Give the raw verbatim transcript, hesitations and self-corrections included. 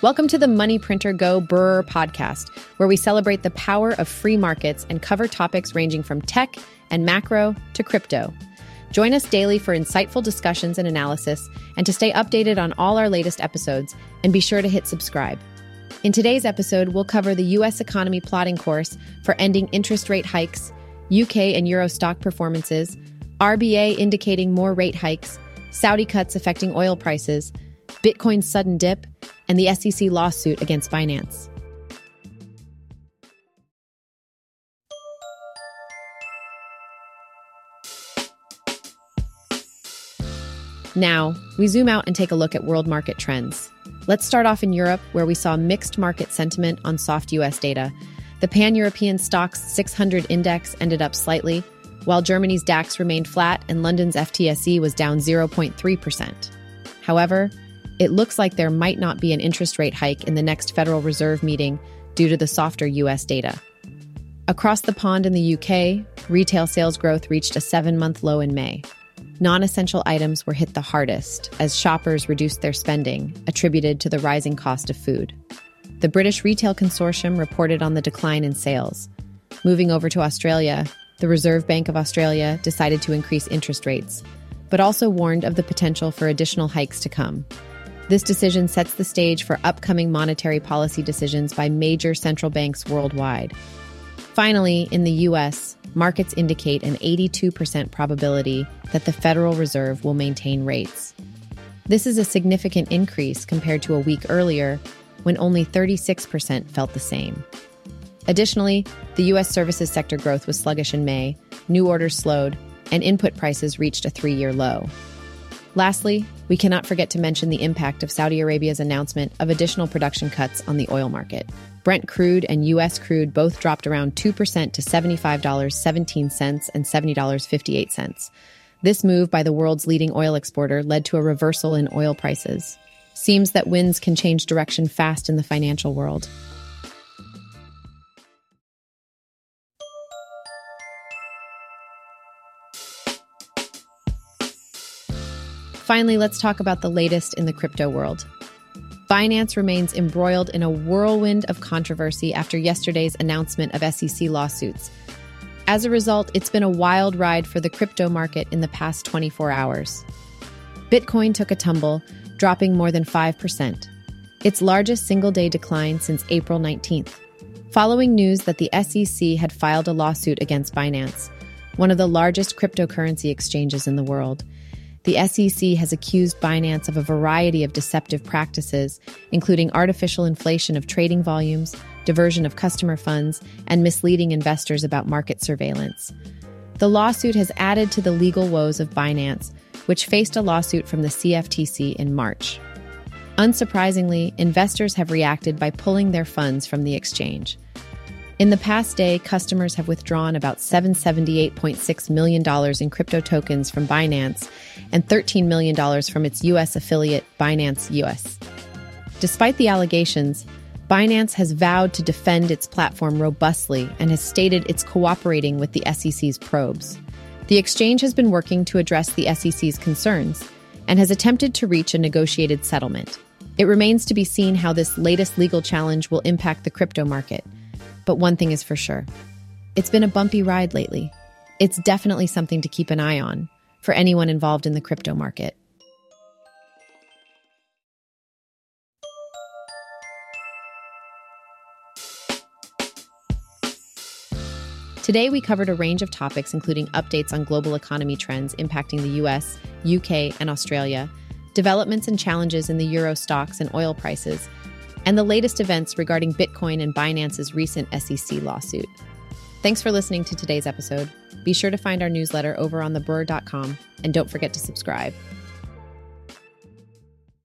Welcome to the Money Printer Go Burr podcast, where we celebrate the power of free markets and cover topics ranging from tech and macro to crypto. Join us daily for insightful discussions and analysis, and to stay updated on all our latest episodes, and be sure to hit subscribe. In today's episode, we'll cover the U S economy plotting course for ending interest rate hikes, U K and Euro stock performances, R B A indicating more rate hikes, Saudi cuts affecting oil prices, Bitcoin's sudden dip, and the S E C lawsuit against Binance. Now, we zoom out and take a look at world market trends. Let's start off in Europe, where we saw mixed market sentiment on soft U S data. The pan-European stocks six hundred index ended up slightly, while Germany's DAX remained flat and London's F T S E was down zero point three percent. However, it looks like there might not be an interest rate hike in the next Federal Reserve meeting due to the softer U S data. Across the pond in the U K, retail sales growth reached a seven-month low in May. Non-essential items were hit the hardest as shoppers reduced their spending, attributed to the rising cost of food. The British Retail Consortium reported on the decline in sales. Moving over to Australia, the Reserve Bank of Australia decided to increase interest rates, but also warned of the potential for additional hikes to come. This decision sets the stage for upcoming monetary policy decisions by major central banks worldwide. Finally, in the U S, markets indicate an eighty-two percent probability that the Federal Reserve will maintain rates. This is a significant increase compared to a week earlier, when only thirty-six percent felt the same. Additionally, the U S services sector growth was sluggish in May, new orders slowed, and input prices reached a three-year low. Lastly, we cannot forget to mention the impact of Saudi Arabia's announcement of additional production cuts on the oil market. Brent crude and U S crude both dropped around two percent to seventy-five dollars and seventeen cents and seventy dollars and fifty-eight cents. This move by the world's leading oil exporter led to a reversal in oil prices. Seems that winds can change direction fast in the financial world. Finally, let's talk about the latest in the crypto world. Binance remains embroiled in a whirlwind of controversy after yesterday's announcement of S E C lawsuits. As a result, it's been a wild ride for the crypto market in the past twenty-four hours. Bitcoin took a tumble, dropping more than five percent, its largest single-day decline since April nineteenth, following news that the S E C had filed a lawsuit against Binance, one of the largest cryptocurrency exchanges in the world. The S E C has accused Binance of a variety of deceptive practices, including artificial inflation of trading volumes, diversion of customer funds, and misleading investors about market surveillance. The lawsuit has added to the legal woes of Binance, which faced a lawsuit from the C F T C in March. Unsurprisingly, investors have reacted by pulling their funds from the exchange. In the past day, customers have withdrawn about seven hundred seventy-eight point six million dollars in crypto tokens from Binance and thirteen million dollars from its U S affiliate, Binance U S. Despite the allegations, Binance has vowed to defend its platform robustly and has stated it's cooperating with the S E C's probes. The exchange has been working to address the S E C's concerns and has attempted to reach a negotiated settlement. It remains to be seen how this latest legal challenge will impact the crypto market. But one thing is for sure. It's been a bumpy ride lately. It's definitely something to keep an eye on for anyone involved in the crypto market. Today, we covered a range of topics, including updates on global economy trends impacting the U S, U K, and Australia, developments and challenges in the euro stocks and oil prices, and the latest events regarding Bitcoin and Binance's recent S E C lawsuit. Thanks for listening to today's episode. Be sure to find our newsletter over on the brrr dot com, and don't forget to subscribe.